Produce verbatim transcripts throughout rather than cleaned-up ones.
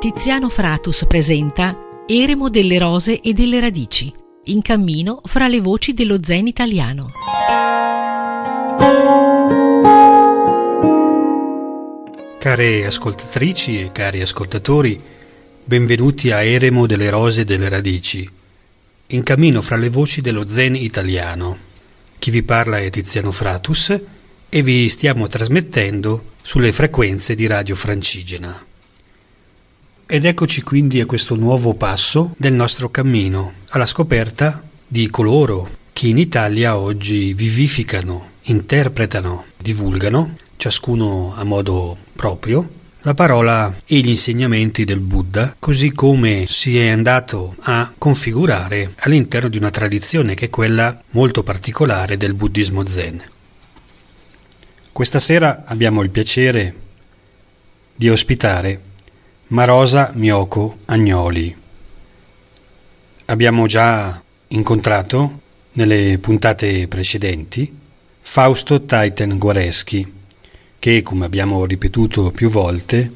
Tiziano Fratus presenta Eremo delle Rose e delle Radici, in cammino fra le voci dello zen italiano. Care ascoltatrici e cari ascoltatori, benvenuti a Eremo delle Rose e delle Radici, in cammino fra le voci dello zen italiano. Chi vi parla è Tiziano Fratus e vi stiamo trasmettendo sulle frequenze di Radio Francigena. Ed eccoci quindi a questo nuovo passo del nostro cammino, alla scoperta di coloro che in Italia oggi vivificano, interpretano, divulgano, ciascuno a modo proprio, la parola e gli insegnamenti del Buddha, così come si è andato a configurare all'interno di una tradizione che è quella molto particolare del buddismo zen. Questa sera abbiamo il piacere di ospitare Marosa Myoko Agnoli. Abbiamo già incontrato nelle puntate precedenti Fausto Taiten Guareschi, che, come abbiamo ripetuto più volte,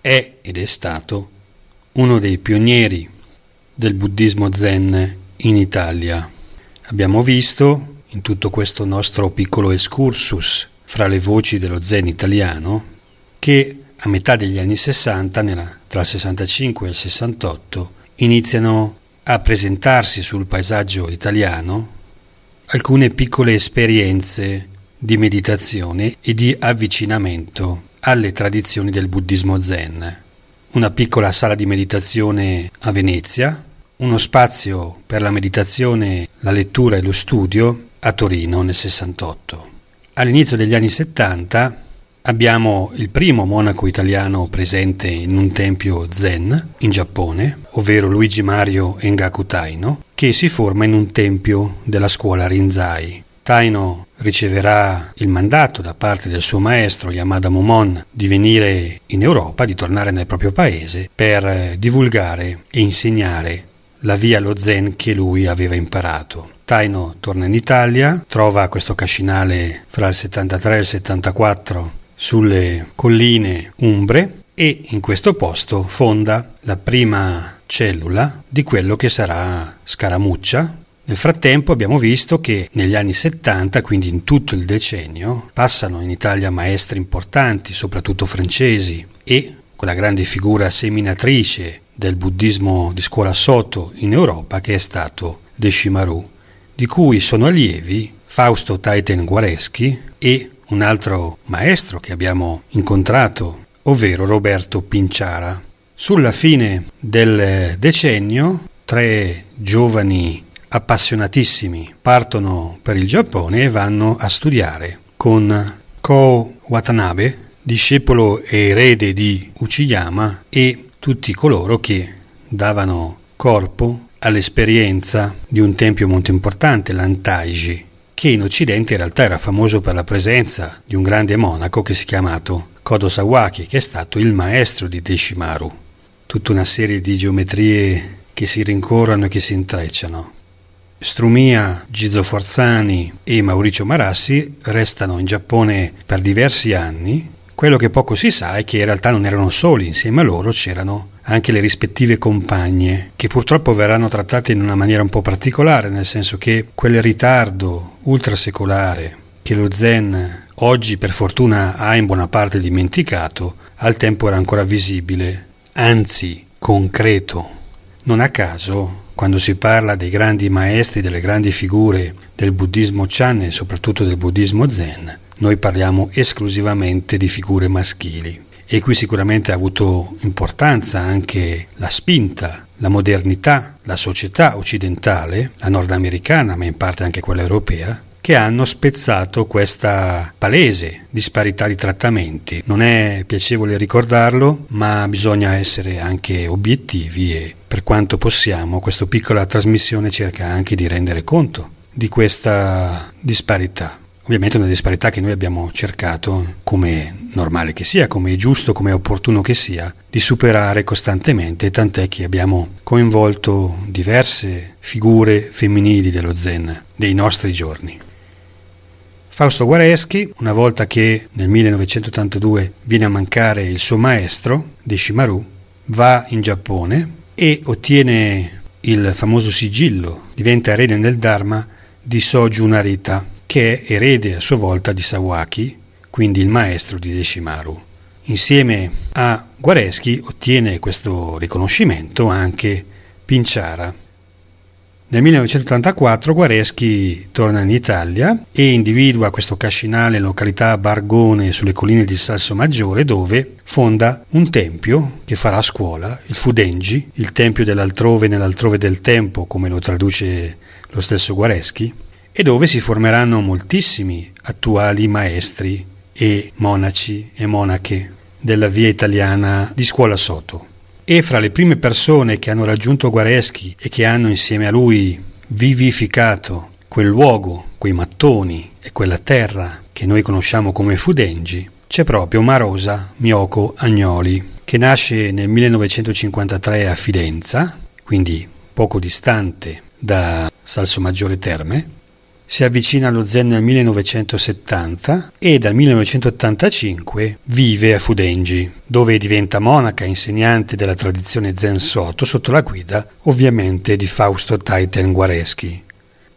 è ed è stato uno dei pionieri del buddismo zen in Italia. Abbiamo visto in tutto questo nostro piccolo excursus fra le voci dello zen italiano che a metà degli anni sessanta, tra il sessantacinque e il sessantotto, iniziano a presentarsi sul paesaggio italiano alcune piccole esperienze di meditazione e di avvicinamento alle tradizioni del buddismo zen. Una piccola sala di meditazione a Venezia, uno spazio per la meditazione, la lettura e lo studio a Torino nel sessantotto. All'inizio degli anni settanta, abbiamo il primo monaco italiano presente in un tempio zen in Giappone, ovvero Luigi Mario Engaku Taino, che si forma in un tempio della scuola Rinzai. Taino riceverà il mandato da parte del suo maestro Yamada Momon di venire in Europa, di tornare nel proprio paese per divulgare e insegnare la via allo zen che lui aveva imparato. Taino torna in Italia, trova questo cascinale fra il settantatré e il settantaquattro sulle colline umbre e in questo posto fonda la prima cellula di quello che sarà Scaramuccia. Nel frattempo abbiamo visto che negli anni settanta, quindi in tutto il decennio, passano in Italia maestri importanti, soprattutto francesi, e quella grande figura seminatrice del buddismo di scuola Soto in Europa che è stato Deshimaru, di cui sono allievi Fausto Taiten Guareschi e un altro maestro che abbiamo incontrato, ovvero Roberto Pinciara. Sulla fine del decennio, tre giovani appassionatissimi partono per il Giappone e vanno a studiare con Ko Watanabe, discepolo e erede di Uchiyama, e tutti coloro che davano corpo all'esperienza di un tempio molto importante, l'Antaiji, che in Occidente in realtà era famoso per la presenza di un grande monaco che si è chiamato Kodo Sawaki, che è stato il maestro di Deshimaru. Tutta una serie di geometrie che si rincorrono e che si intrecciano. Strumia, Gizzo Forzani e Maurizio Marassi restano in Giappone per diversi anni. Quello che poco si sa è che in realtà non erano soli, insieme a loro c'erano anche le rispettive compagne, che purtroppo verranno trattate in una maniera un po' particolare, nel senso che quel ritardo ultrasecolare che lo zen oggi per fortuna ha in buona parte dimenticato, al tempo era ancora visibile, anzi concreto. Non a caso, quando si parla dei grandi maestri, delle grandi figure del buddismo chan e soprattutto del buddismo zen, noi parliamo esclusivamente di figure maschili, e qui sicuramente ha avuto importanza anche la spinta, la modernità, la società occidentale, la nordamericana, ma in parte anche quella europea, che hanno spezzato questa palese disparità di trattamenti. Non è piacevole ricordarlo, ma bisogna essere anche obiettivi e, per quanto possiamo, questa piccola trasmissione cerca anche di rendere conto di questa disparità. Ovviamente una disparità che noi abbiamo cercato, come normale che sia, come giusto, come opportuno che sia, di superare costantemente, tant'è che abbiamo coinvolto diverse figure femminili dello zen dei nostri giorni. Fausto Guareschi, una volta che nel millenovecentottantadue viene a mancare il suo maestro Deshimaru, va in Giappone e ottiene il famoso sigillo, diventa erede nel Dharma di Soju Narita, che è erede a sua volta di Sawaki, quindi il maestro di Deshimaru. Insieme a Guareschi ottiene questo riconoscimento anche Pinciara. Nel millenovecentottantaquattro Guareschi torna in Italia e individua questo cascinale in località Bargone sulle colline di Salsomaggiore, dove fonda un tempio che farà scuola, il Fudenji, il tempio dell'altrove nell'altrove del tempo, come lo traduce lo stesso Guareschi, e dove si formeranno moltissimi attuali maestri e monaci e monache della via italiana di scuola Soto. E fra le prime persone che hanno raggiunto Guareschi e che hanno insieme a lui vivificato quel luogo, quei mattoni e quella terra che noi conosciamo come Fudenji, c'è proprio Marosa Myoko Agnoli, che nasce nel millenovecentocinquantatré a Fidenza, quindi poco distante da Salsomaggiore Terme. Si avvicina allo Zen nel millenovecentosettanta e dal millenovecentottantacinque vive a Fudenji, dove diventa monaca insegnante della tradizione Zen Soto sotto la guida ovviamente di Fausto Taiten Guareschi.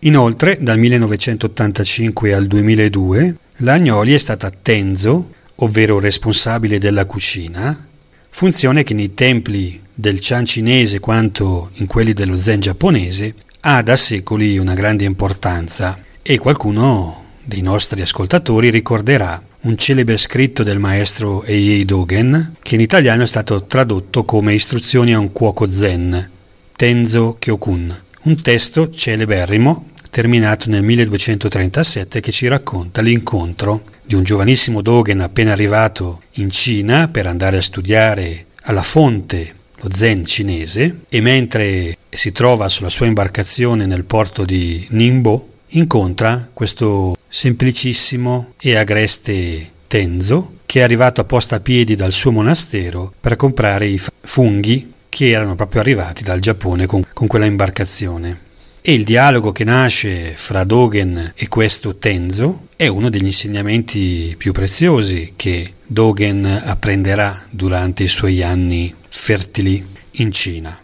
Inoltre, dal millenovecentottantacinque al duemiladue, la Agnoli è stata Tenzo, ovvero responsabile della cucina, funzione che nei templi del Chan cinese quanto in quelli dello Zen giapponese ha da secoli una grande importanza, e qualcuno dei nostri ascoltatori ricorderà un celebre scritto del maestro Eihei Dogen che in italiano è stato tradotto come Istruzioni a un cuoco zen, Tenzo Kyokun, un testo celeberrimo terminato nel milleduecentotrentasette che ci racconta l'incontro di un giovanissimo Dogen appena arrivato in Cina per andare a studiare alla fonte lo zen cinese, e mentre si trova sulla sua imbarcazione nel porto di Ningbo incontra questo semplicissimo e agreste Tenzo, che è arrivato apposta a piedi dal suo monastero per comprare i funghi che erano proprio arrivati dal Giappone con, con quella imbarcazione. E il dialogo che nasce fra Dogen e questo Tenzo è uno degli insegnamenti più preziosi che Dogen apprenderà durante i suoi anni fertili in Cina.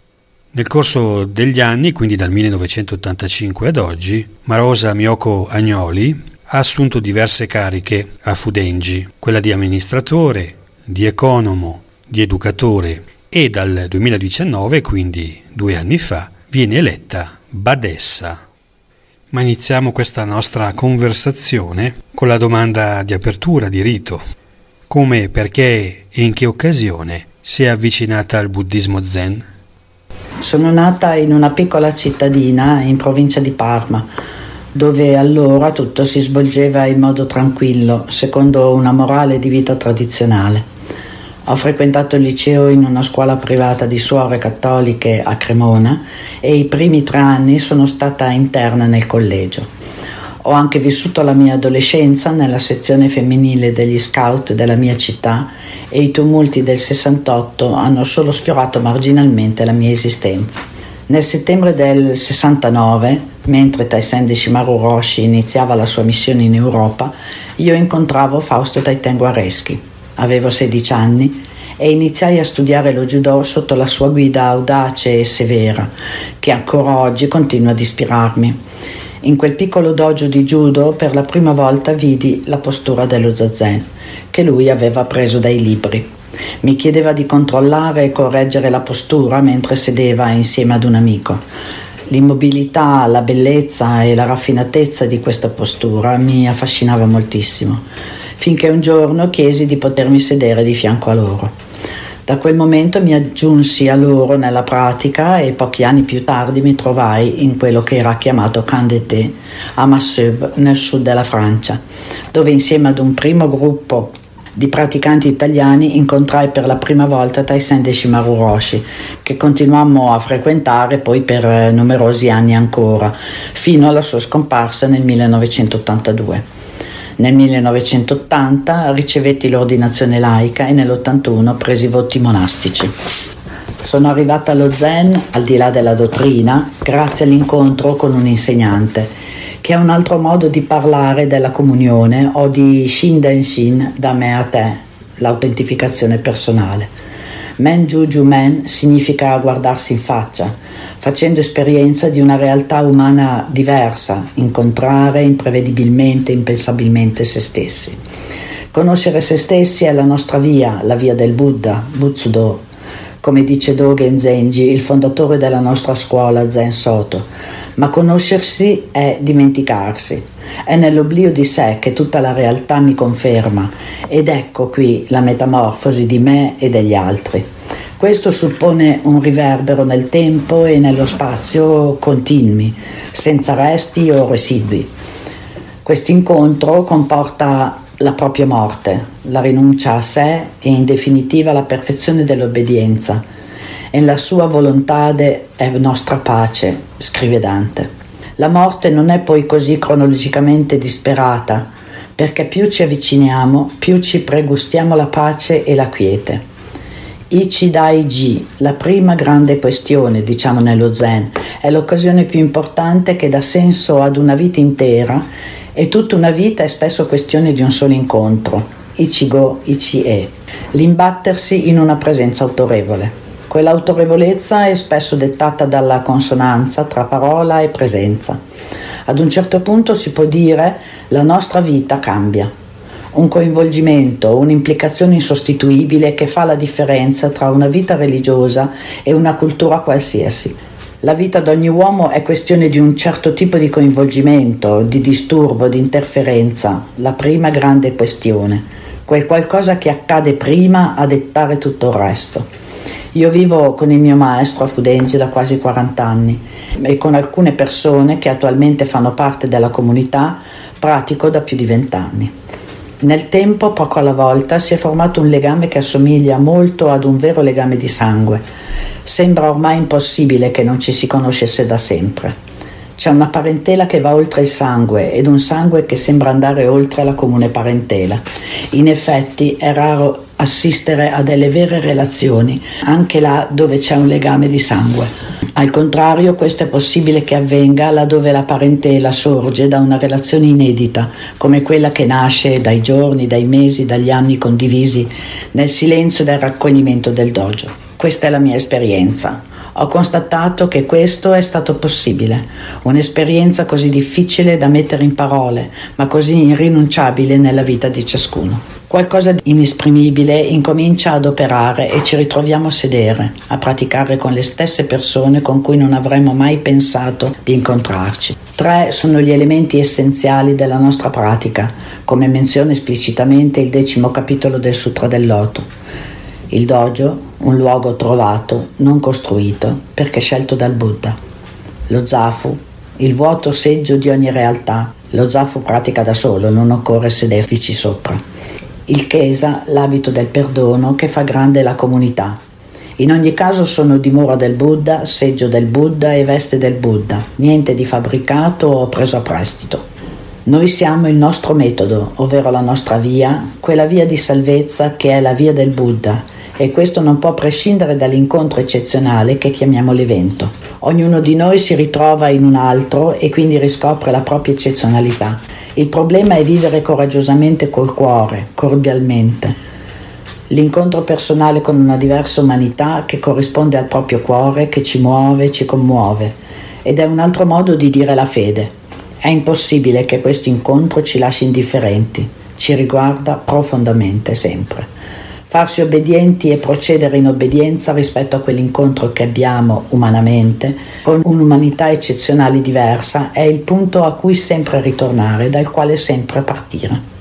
Nel corso degli anni, quindi dal millenovecentottantacinque ad oggi, Marosa Myoko Agnoli ha assunto diverse cariche a Fudenji, quella di amministratore, di economo, di educatore, e dal duemiladiciannove, quindi due anni fa, viene eletta badessa. Ma iniziamo questa nostra conversazione con la domanda di apertura di rito. Come, perché e in che occasione si è avvicinata al buddismo zen? Sono nata in una piccola cittadina in provincia di Parma, dove allora tutto si svolgeva in modo tranquillo, secondo una morale di vita tradizionale. Ho frequentato il liceo in una scuola privata di suore cattoliche a Cremona e i primi tre anni sono stata interna nel collegio. Ho anche vissuto la mia adolescenza nella sezione femminile degli scout della mia città, e i tumulti del sessantotto hanno solo sfiorato marginalmente la mia esistenza. Nel settembre del sessantanove, mentre Taisen Deshimaru Roshi iniziava la sua missione in Europa, io incontravo Fausto Taiten Guareschi. Avevo sedici anni e iniziai a studiare lo judo sotto la sua guida audace e severa, che ancora oggi continua ad ispirarmi. In quel piccolo dojo di judo per la prima volta vidi la postura dello zazen, che lui aveva preso dai libri. Mi chiedeva di controllare e correggere la postura mentre sedeva insieme ad un amico. L'immobilità, la bellezza e la raffinatezza di questa postura mi affascinava moltissimo, finché un giorno chiesi di potermi sedere di fianco a loro. Da quel momento mi aggiunsi a loro nella pratica e pochi anni più tardi mi trovai in quello che era chiamato Candete a Masseub, nel sud della Francia, dove insieme ad un primo gruppo di praticanti italiani incontrai per la prima volta Taisen Deshimaru Roshi, che continuammo a frequentare poi per numerosi anni ancora, fino alla sua scomparsa nel millenovecentottantadue. Nel millenovecentottanta ricevetti l'ordinazione laica e nell'ottantuno presi voti monastici. Sono arrivata allo Zen, al di là della dottrina, grazie all'incontro con un insegnante, che è un altro modo di parlare della comunione o di Shin Denshin, da me a te, l'autentificazione personale. Man Juju Man significa guardarsi in faccia, facendo esperienza di una realtà umana diversa, incontrare imprevedibilmente, impensabilmente se stessi. Conoscere se stessi è la nostra via, la via del Buddha, Butsudo, come dice Dogen Zenji, il fondatore della nostra scuola Zen Soto. Ma conoscersi è dimenticarsi, è nell'oblio di sé che tutta la realtà mi conferma, ed ecco qui la metamorfosi di me e degli altri. Questo suppone un riverbero nel tempo e nello spazio continui, senza resti o residui. Questo incontro comporta la propria morte, la rinuncia a sé e in definitiva la perfezione dell'obbedienza. E la sua volontà è nostra pace, scrive Dante. La morte non è poi così cronologicamente disperata, perché più ci avviciniamo, più ci pregustiamo la pace e la quiete. Ichidaiji, la prima grande questione, diciamo nello Zen, è l'occasione più importante che dà senso ad una vita intera. E tutta una vita è spesso questione di un solo incontro, Ichigo, Ichie, l'imbattersi in una presenza autorevole. Quell'autorevolezza è spesso dettata dalla consonanza tra parola e presenza. Ad un certo punto si può dire la nostra vita cambia. Un coinvolgimento, un'implicazione insostituibile che fa la differenza tra una vita religiosa e una cultura qualsiasi. La vita di ogni uomo è questione di un certo tipo di coinvolgimento, di disturbo, di interferenza, la prima grande questione, quel qualcosa che accade prima a dettare tutto il resto. Io vivo con il mio maestro a Fudenji da quasi quaranta anni e con alcune persone che attualmente fanno parte della comunità pratico da più di vent'anni. Nel tempo, poco alla volta, si è formato un legame che assomiglia molto ad un vero legame di sangue. Sembra ormai impossibile che non ci si conoscesse da sempre. C'è una parentela che va oltre il sangue ed un sangue che sembra andare oltre la comune parentela. In effetti è raro assistere a delle vere relazioni, anche là dove c'è un legame di sangue. Al contrario, questo è possibile che avvenga laddove la parentela sorge da una relazione inedita, come quella che nasce dai giorni, dai mesi, dagli anni condivisi, nel silenzio del raccoglimento del dojo. Questa è la mia esperienza. Ho constatato che questo è stato possibile, un'esperienza così difficile da mettere in parole, ma così irrinunciabile nella vita di ciascuno. Qualcosa di inesprimibile incomincia ad operare e ci ritroviamo a sedere, a praticare con le stesse persone con cui non avremmo mai pensato di incontrarci. Tre sono gli elementi essenziali della nostra pratica, come menziona esplicitamente il decimo capitolo del Sutra del Loto. Il dojo, un luogo trovato, non costruito, perché scelto dal Buddha. Lo zafu, il vuoto seggio di ogni realtà. Lo zafu pratica da solo, non occorre sedervici sopra. Il kesa, l'abito del perdono che fa grande la comunità. In ogni caso sono dimora del Buddha, seggio del Buddha e veste del Buddha. Niente di fabbricato o preso a prestito. Noi siamo il nostro metodo, ovvero la nostra via, quella via di salvezza che è la via del Buddha. E questo non può prescindere dall'incontro eccezionale che chiamiamo l'evento. Ognuno di noi si ritrova in un altro e quindi riscopre la propria eccezionalità. Il problema è vivere coraggiosamente col cuore, cordialmente. L'incontro personale con una diversa umanità che corrisponde al proprio cuore, che ci muove, ci commuove. Ed è un altro modo di dire la fede. È impossibile che questo incontro ci lasci indifferenti, ci riguarda profondamente sempre. Farsi obbedienti e procedere in obbedienza rispetto a quell'incontro che abbiamo umanamente, con un'umanità eccezionale diversa, è il punto a cui sempre ritornare, dal quale sempre partire.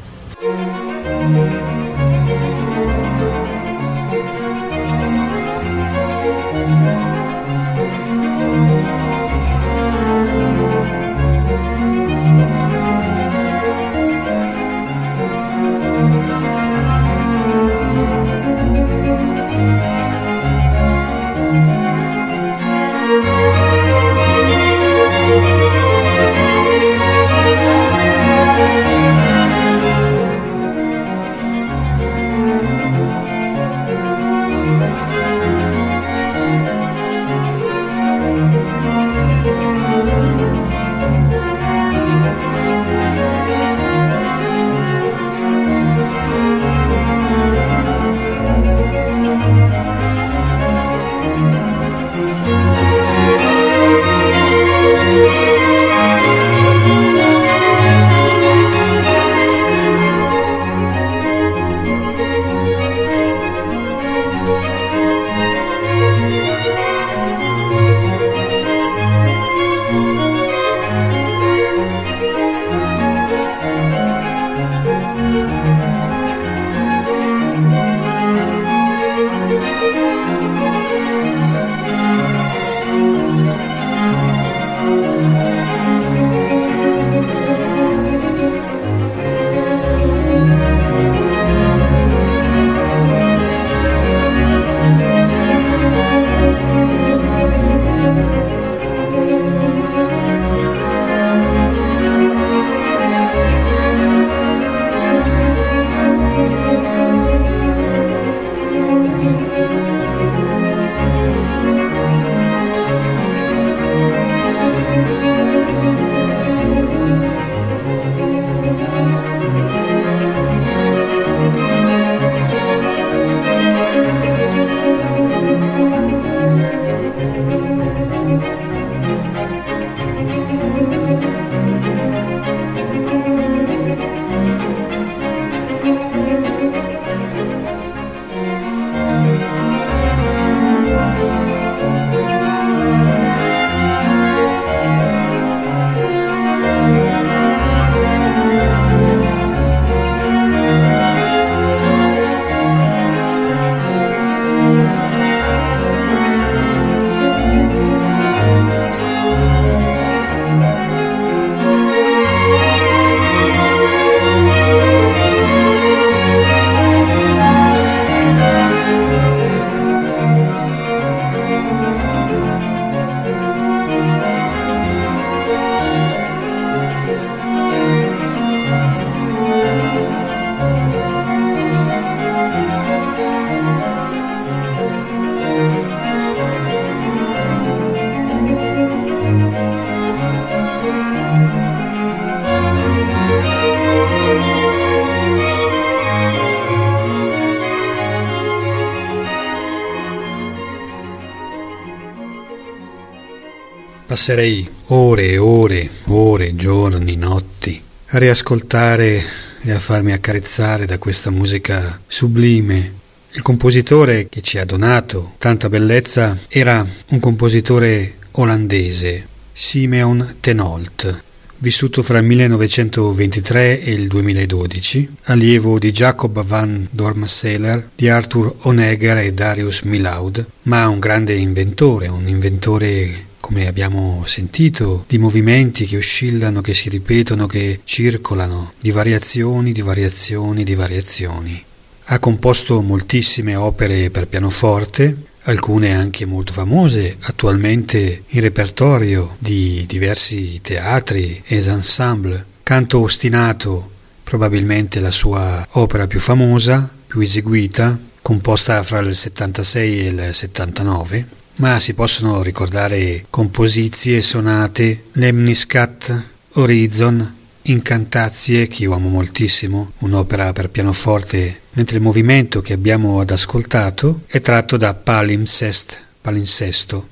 Passerei ore e ore, ore, giorni, notti a riascoltare e a farmi accarezzare da questa musica sublime. Il compositore che ci ha donato tanta bellezza era un compositore olandese, Simeon Ten Holt, vissuto fra il millenovecentoventitré e il duemiladodici, allievo di Jacob van Dormaseler, di Arthur Honegger e Darius Milhaud, ma un grande inventore, un inventore, come abbiamo sentito, di movimenti che oscillano, che si ripetono, che circolano, di variazioni, di variazioni, di variazioni. Ha composto moltissime opere per pianoforte, alcune anche molto famose, attualmente in repertorio di diversi teatri e ensemble. Canto Ostinato, probabilmente la sua opera più famosa, più eseguita, composta fra il settantasei e il settantanove, ma si possono ricordare composizie, sonate, Lemniscat, Horizon, Incantazie, che io amo moltissimo, un'opera per pianoforte, mentre il movimento che abbiamo ad ascoltato è tratto da Palimpsest, palinsesto,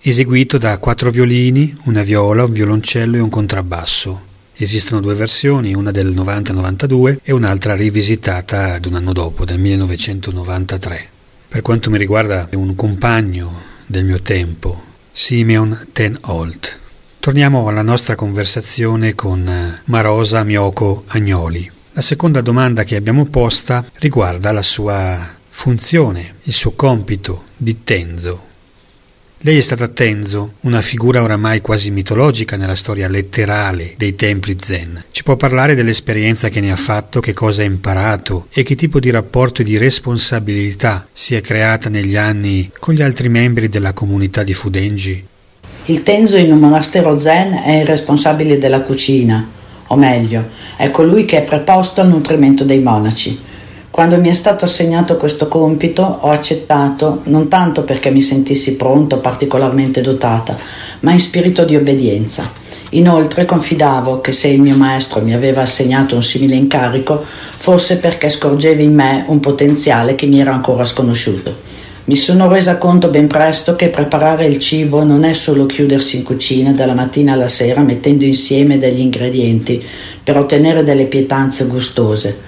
eseguito da quattro violini, una viola, un violoncello e un contrabbasso. Esistono due versioni, una del novanta novantadue e un'altra rivisitata ad un anno dopo, del millenovecentonovantatré. Per quanto mi riguarda, è un compagno del mio tempo, Simeon Ten Holt. Torniamo alla nostra conversazione con Marosa Myoko Agnoli. La seconda domanda che abbiamo posta riguarda la sua funzione, il suo compito di Tenzo. Lei è stata Tenzo, una figura oramai quasi mitologica nella storia letterale dei templi Zen. Ci può parlare dell'esperienza che ne ha fatto, che cosa ha imparato e che tipo di rapporto e di responsabilità si è creata negli anni con gli altri membri della comunità di Fudenji? Il Tenzo in un monastero Zen è il responsabile della cucina, o meglio, è colui che è preposto al nutrimento dei monaci. Quando mi è stato assegnato questo compito ho accettato, non tanto perché mi sentissi pronta o particolarmente dotata, ma in spirito di obbedienza. Inoltre confidavo che se il mio maestro mi aveva assegnato un simile incarico, fosse perché scorgeva in me un potenziale che mi era ancora sconosciuto. Mi sono resa conto ben presto che preparare il cibo non è solo chiudersi in cucina dalla mattina alla sera mettendo insieme degli ingredienti per ottenere delle pietanze gustose,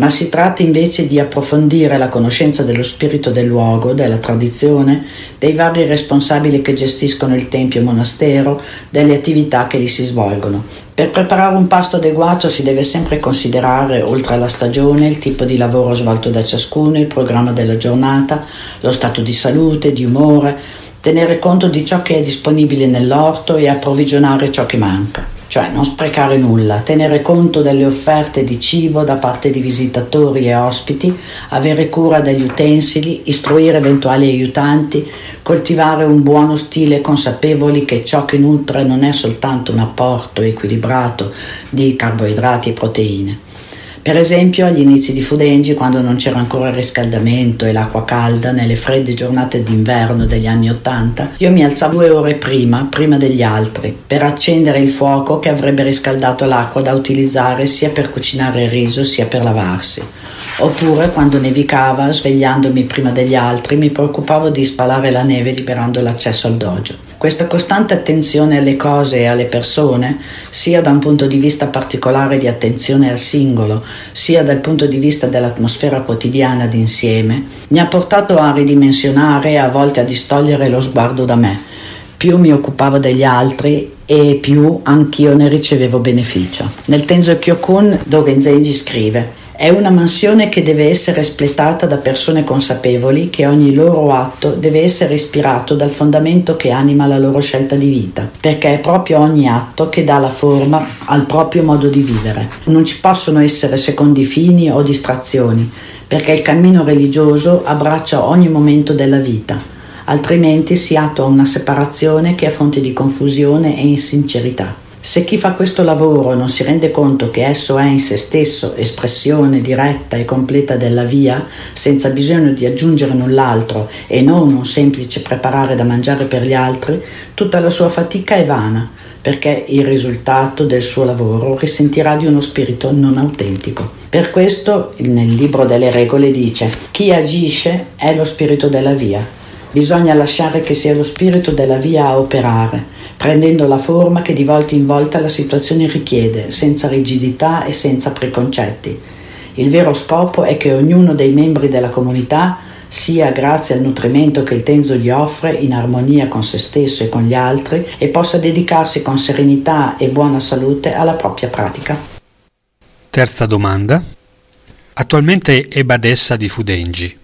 ma si tratta invece di approfondire la conoscenza dello spirito del luogo, della tradizione, dei vari responsabili che gestiscono il tempio e monastero, delle attività che lì si svolgono. Per preparare un pasto adeguato si deve sempre considerare, oltre alla stagione, il tipo di lavoro svolto da ciascuno, il programma della giornata, lo stato di salute, di umore, tenere conto di ciò che è disponibile nell'orto e approvvigionare ciò che manca, cioè non sprecare nulla, tenere conto delle offerte di cibo da parte di visitatori e ospiti, avere cura degli utensili, istruire eventuali aiutanti, coltivare un buono stile consapevoli che ciò che nutre non è soltanto un apporto equilibrato di carboidrati e proteine. Per esempio, agli inizi di Fudenji, quando non c'era ancora il riscaldamento e l'acqua calda, nelle fredde giornate d'inverno degli anni Ottanta, io mi alzavo due ore prima, prima degli altri, per accendere il fuoco che avrebbe riscaldato l'acqua da utilizzare sia per cucinare il riso sia per lavarsi. Oppure, quando nevicava, svegliandomi prima degli altri, mi preoccupavo di spalare la neve liberando l'accesso al dojo. Questa costante attenzione alle cose e alle persone, sia da un punto di vista particolare di attenzione al singolo, sia dal punto di vista dell'atmosfera quotidiana d'insieme, mi ha portato a ridimensionare e a volte a distogliere lo sguardo da me. Più mi occupavo degli altri e più anch'io ne ricevevo beneficio. Nel Tenzo Kyokun, Dogen Zenji scrive: è una mansione che deve essere espletata da persone consapevoli che ogni loro atto deve essere ispirato dal fondamento che anima la loro scelta di vita, perché è proprio ogni atto che dà la forma al proprio modo di vivere. Non ci possono essere secondi fini o distrazioni, perché il cammino religioso abbraccia ogni momento della vita, altrimenti si attua una separazione che è fonte di confusione e insincerità. Se chi fa questo lavoro non si rende conto che esso è in se stesso espressione diretta e completa della via, senza bisogno di aggiungere null'altro e non un semplice preparare da mangiare per gli altri, tutta la sua fatica è vana, perché il risultato del suo lavoro risentirà di uno spirito non autentico. Per questo nel libro delle regole dice: chi agisce è lo spirito della via, Bisogna lasciare che sia lo spirito della via a operare, prendendo la forma che di volta in volta la situazione richiede, senza rigidità e senza preconcetti. Il vero scopo è che ognuno dei membri della comunità sia, grazie al nutrimento che il Tenzo gli offre, in armonia con se stesso e con gli altri e possa dedicarsi con serenità e buona salute alla propria pratica. Terza domanda. Attualmente è badessa di Fudenji.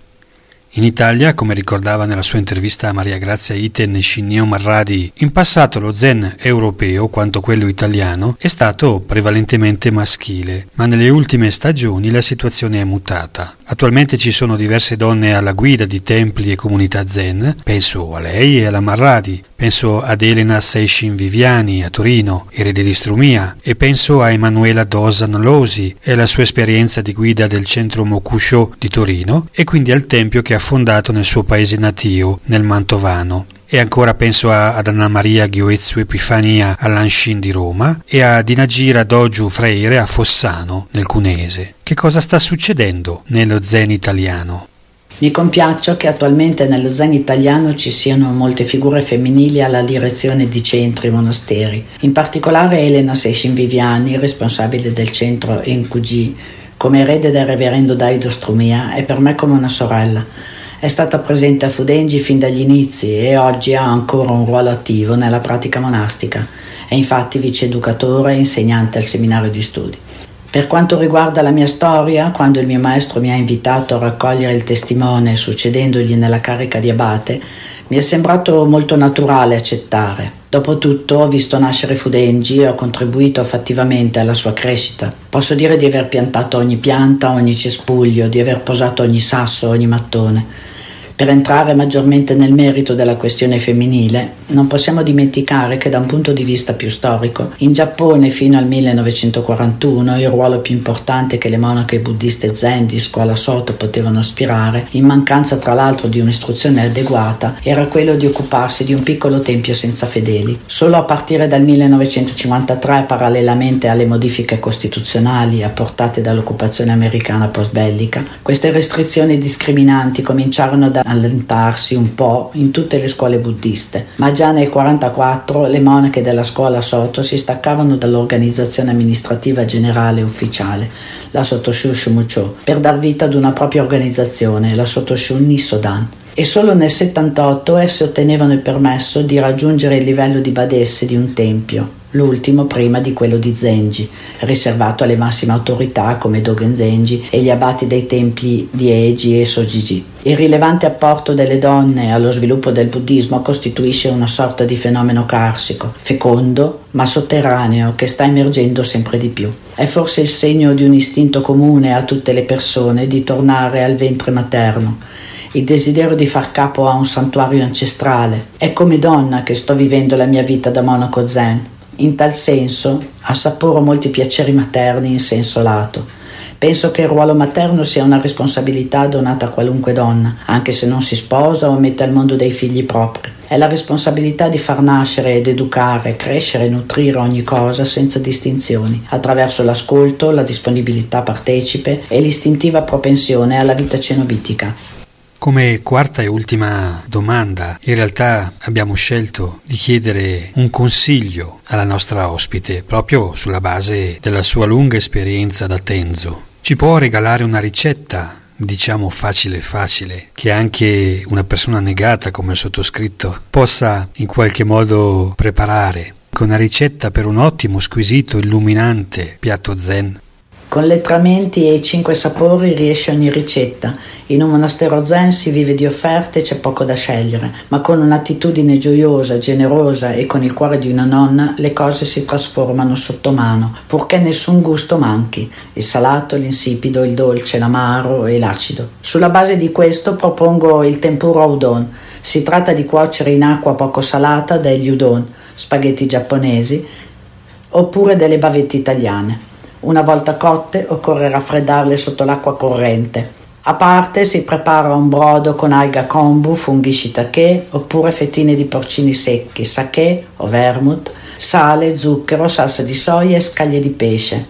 In Italia, come ricordava nella sua intervista a Maria Grazia Iten e Scinneo Marradi, in passato lo zen europeo, quanto quello italiano, è stato prevalentemente maschile, ma nelle ultime stagioni la situazione è mutata. Attualmente ci sono diverse donne alla guida di templi e comunità zen, penso a lei e alla Marradi, penso ad Elena Seishin Viviani a Torino, erede di Strumia, e penso a Emanuela Dosan Losi e la sua esperienza di guida del centro Mokusho di Torino e quindi al tempio che ha fondato nel suo paese natio, nel Mantovano. E ancora penso a, ad Anna Maria Gioezzu Epifania all'Anshin di Roma e a Dinagira Doju Freire a Fossano, nel Cuneese. Che cosa sta succedendo nello zen italiano? Mi compiaccio che attualmente nello zen italiano ci siano molte figure femminili alla direzione di centri e monasteri, in particolare Elena Seishin Viviani, responsabile del centro Enkuji, come erede del reverendo Daido Strumia, è per me come una sorella. È stata presente a Fudenji fin dagli inizi e oggi ha ancora un ruolo attivo nella pratica monastica. È infatti vice educatore e insegnante al seminario di studi. Per quanto riguarda la mia storia, quando il mio maestro mi ha invitato a raccogliere il testimone succedendogli nella carica di abate, mi è sembrato molto naturale accettare. Dopotutto ho visto nascere Fudenji e ho contribuito fattivamente alla sua crescita. Posso dire di aver piantato ogni pianta, ogni cespuglio, di aver posato ogni sasso, ogni mattone. Per entrare maggiormente nel merito della questione femminile, non possiamo dimenticare che da un punto di vista più storico, in Giappone fino al millenovecentoquarantuno il ruolo più importante che le monache buddiste zen di scuola Soto potevano aspirare, in mancanza tra l'altro di un'istruzione adeguata, era quello di occuparsi di un piccolo tempio senza fedeli. Solo a partire dal millenovecentocinquantatré, parallelamente alle modifiche costituzionali apportate dall'occupazione americana postbellica, queste restrizioni discriminanti cominciarono da allentarsi un po' in tutte le scuole buddiste, ma già nel millenovecentoquarantaquattro le monache della scuola Soto si staccavano dall'organizzazione amministrativa generale ufficiale, la Sotoshu Shumucho, per dar vita ad una propria organizzazione, la Sotoshu Nissodan. E solo nel settantotto esse ottenevano il permesso di raggiungere il livello di badesse di un tempio, l'ultimo prima di quello di Zenji, riservato alle massime autorità come Dogen Zenji e gli abati dei templi di Eiji e Sojiji. Il rilevante apporto delle donne allo sviluppo del buddismo costituisce una sorta di fenomeno carsico, fecondo ma sotterraneo, che sta emergendo sempre di più. È forse il segno di un istinto comune a tutte le persone di tornare al ventre materno, il desiderio di far capo a un santuario ancestrale. È come donna che sto vivendo la mia vita da monaco zen. In tal senso assaporo molti piaceri materni in senso lato. Penso che il ruolo materno sia una responsabilità donata a qualunque donna, anche se non si sposa o mette al mondo dei figli propri. È la responsabilità di far nascere ed educare, crescere e nutrire ogni cosa senza distinzioni, attraverso l'ascolto, la disponibilità partecipe e l'istintiva propensione alla vita cenobitica. Come quarta e ultima domanda, in realtà abbiamo scelto di chiedere un consiglio alla nostra ospite, proprio sulla base della sua lunga esperienza da Tenzo. Ci può regalare una ricetta, diciamo facile facile, che anche una persona negata come il sottoscritto possa in qualche modo preparare, con una ricetta per un ottimo, squisito, illuminante piatto zen? Con lettramenti e cinque sapori riesce ogni ricetta. In un monastero zen si vive di offerte e c'è poco da scegliere, ma con un'attitudine gioiosa, generosa e con il cuore di una nonna le cose si trasformano sotto mano, purché nessun gusto manchi: il salato, l'insipido, il dolce, l'amaro e l'acido. Sulla base di questo propongo il tempura udon. Si tratta di cuocere in acqua poco salata degli udon, spaghetti giapponesi, oppure delle bavette italiane. Una volta cotte occorre raffreddarle sotto l'acqua corrente. A parte si prepara un brodo con alga kombu, funghi shiitake oppure fettine di porcini secchi, sake o vermouth, sale, zucchero, salsa di soia e scaglie di pesce,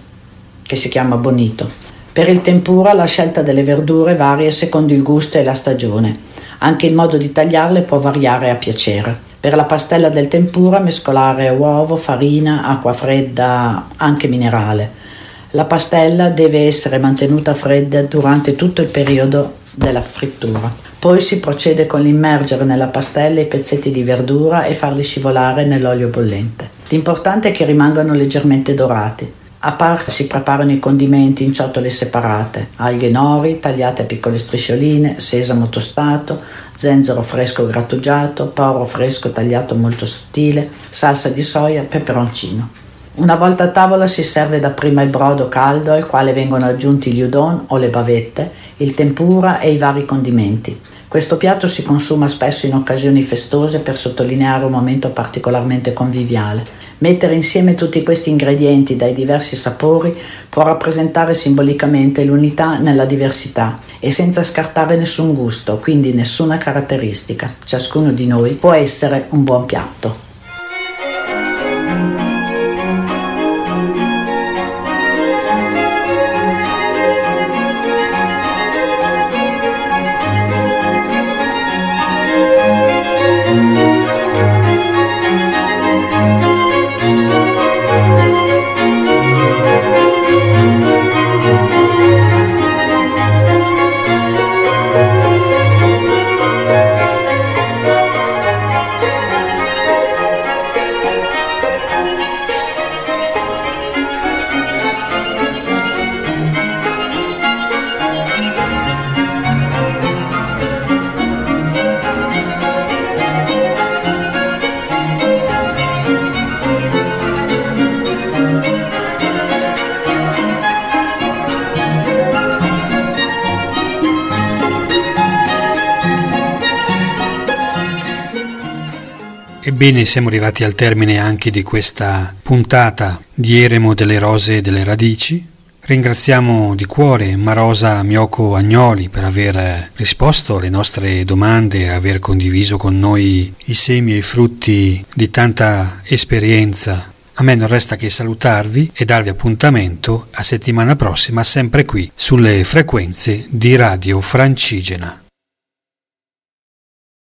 che si chiama bonito. Per il tempura la scelta delle verdure varia secondo il gusto e la stagione. Anche il modo di tagliarle può variare a piacere. Per la pastella del tempura mescolare uovo, farina, acqua fredda, anche minerale. La pastella deve essere mantenuta fredda durante tutto il periodo della frittura. Poi si procede con l'immergere nella pastella i pezzetti di verdura e farli scivolare nell'olio bollente. L'importante è che rimangano leggermente dorati. A parte si preparano i condimenti in ciotole separate, alghe nori tagliate a piccole striscioline, sesamo tostato, zenzero fresco grattugiato, porro fresco tagliato molto sottile, salsa di soia, peperoncino. Una volta a tavola si serve dapprima il brodo caldo al quale vengono aggiunti gli udon o le bavette, il tempura e i vari condimenti. Questo piatto si consuma spesso in occasioni festose per sottolineare un momento particolarmente conviviale. Mettere insieme tutti questi ingredienti dai diversi sapori può rappresentare simbolicamente l'unità nella diversità e senza scartare nessun gusto, quindi nessuna caratteristica. Ciascuno di noi può essere un buon piatto. Bene, siamo arrivati al termine anche di questa puntata di Eremo delle Rose e delle Radici. Ringraziamo di cuore Marosa Myoko Agnoli per aver risposto alle nostre domande e aver condiviso con noi i semi e i frutti di tanta esperienza. A me non resta che salutarvi e darvi appuntamento a settimana prossima, sempre qui sulle frequenze di Radio Francigena.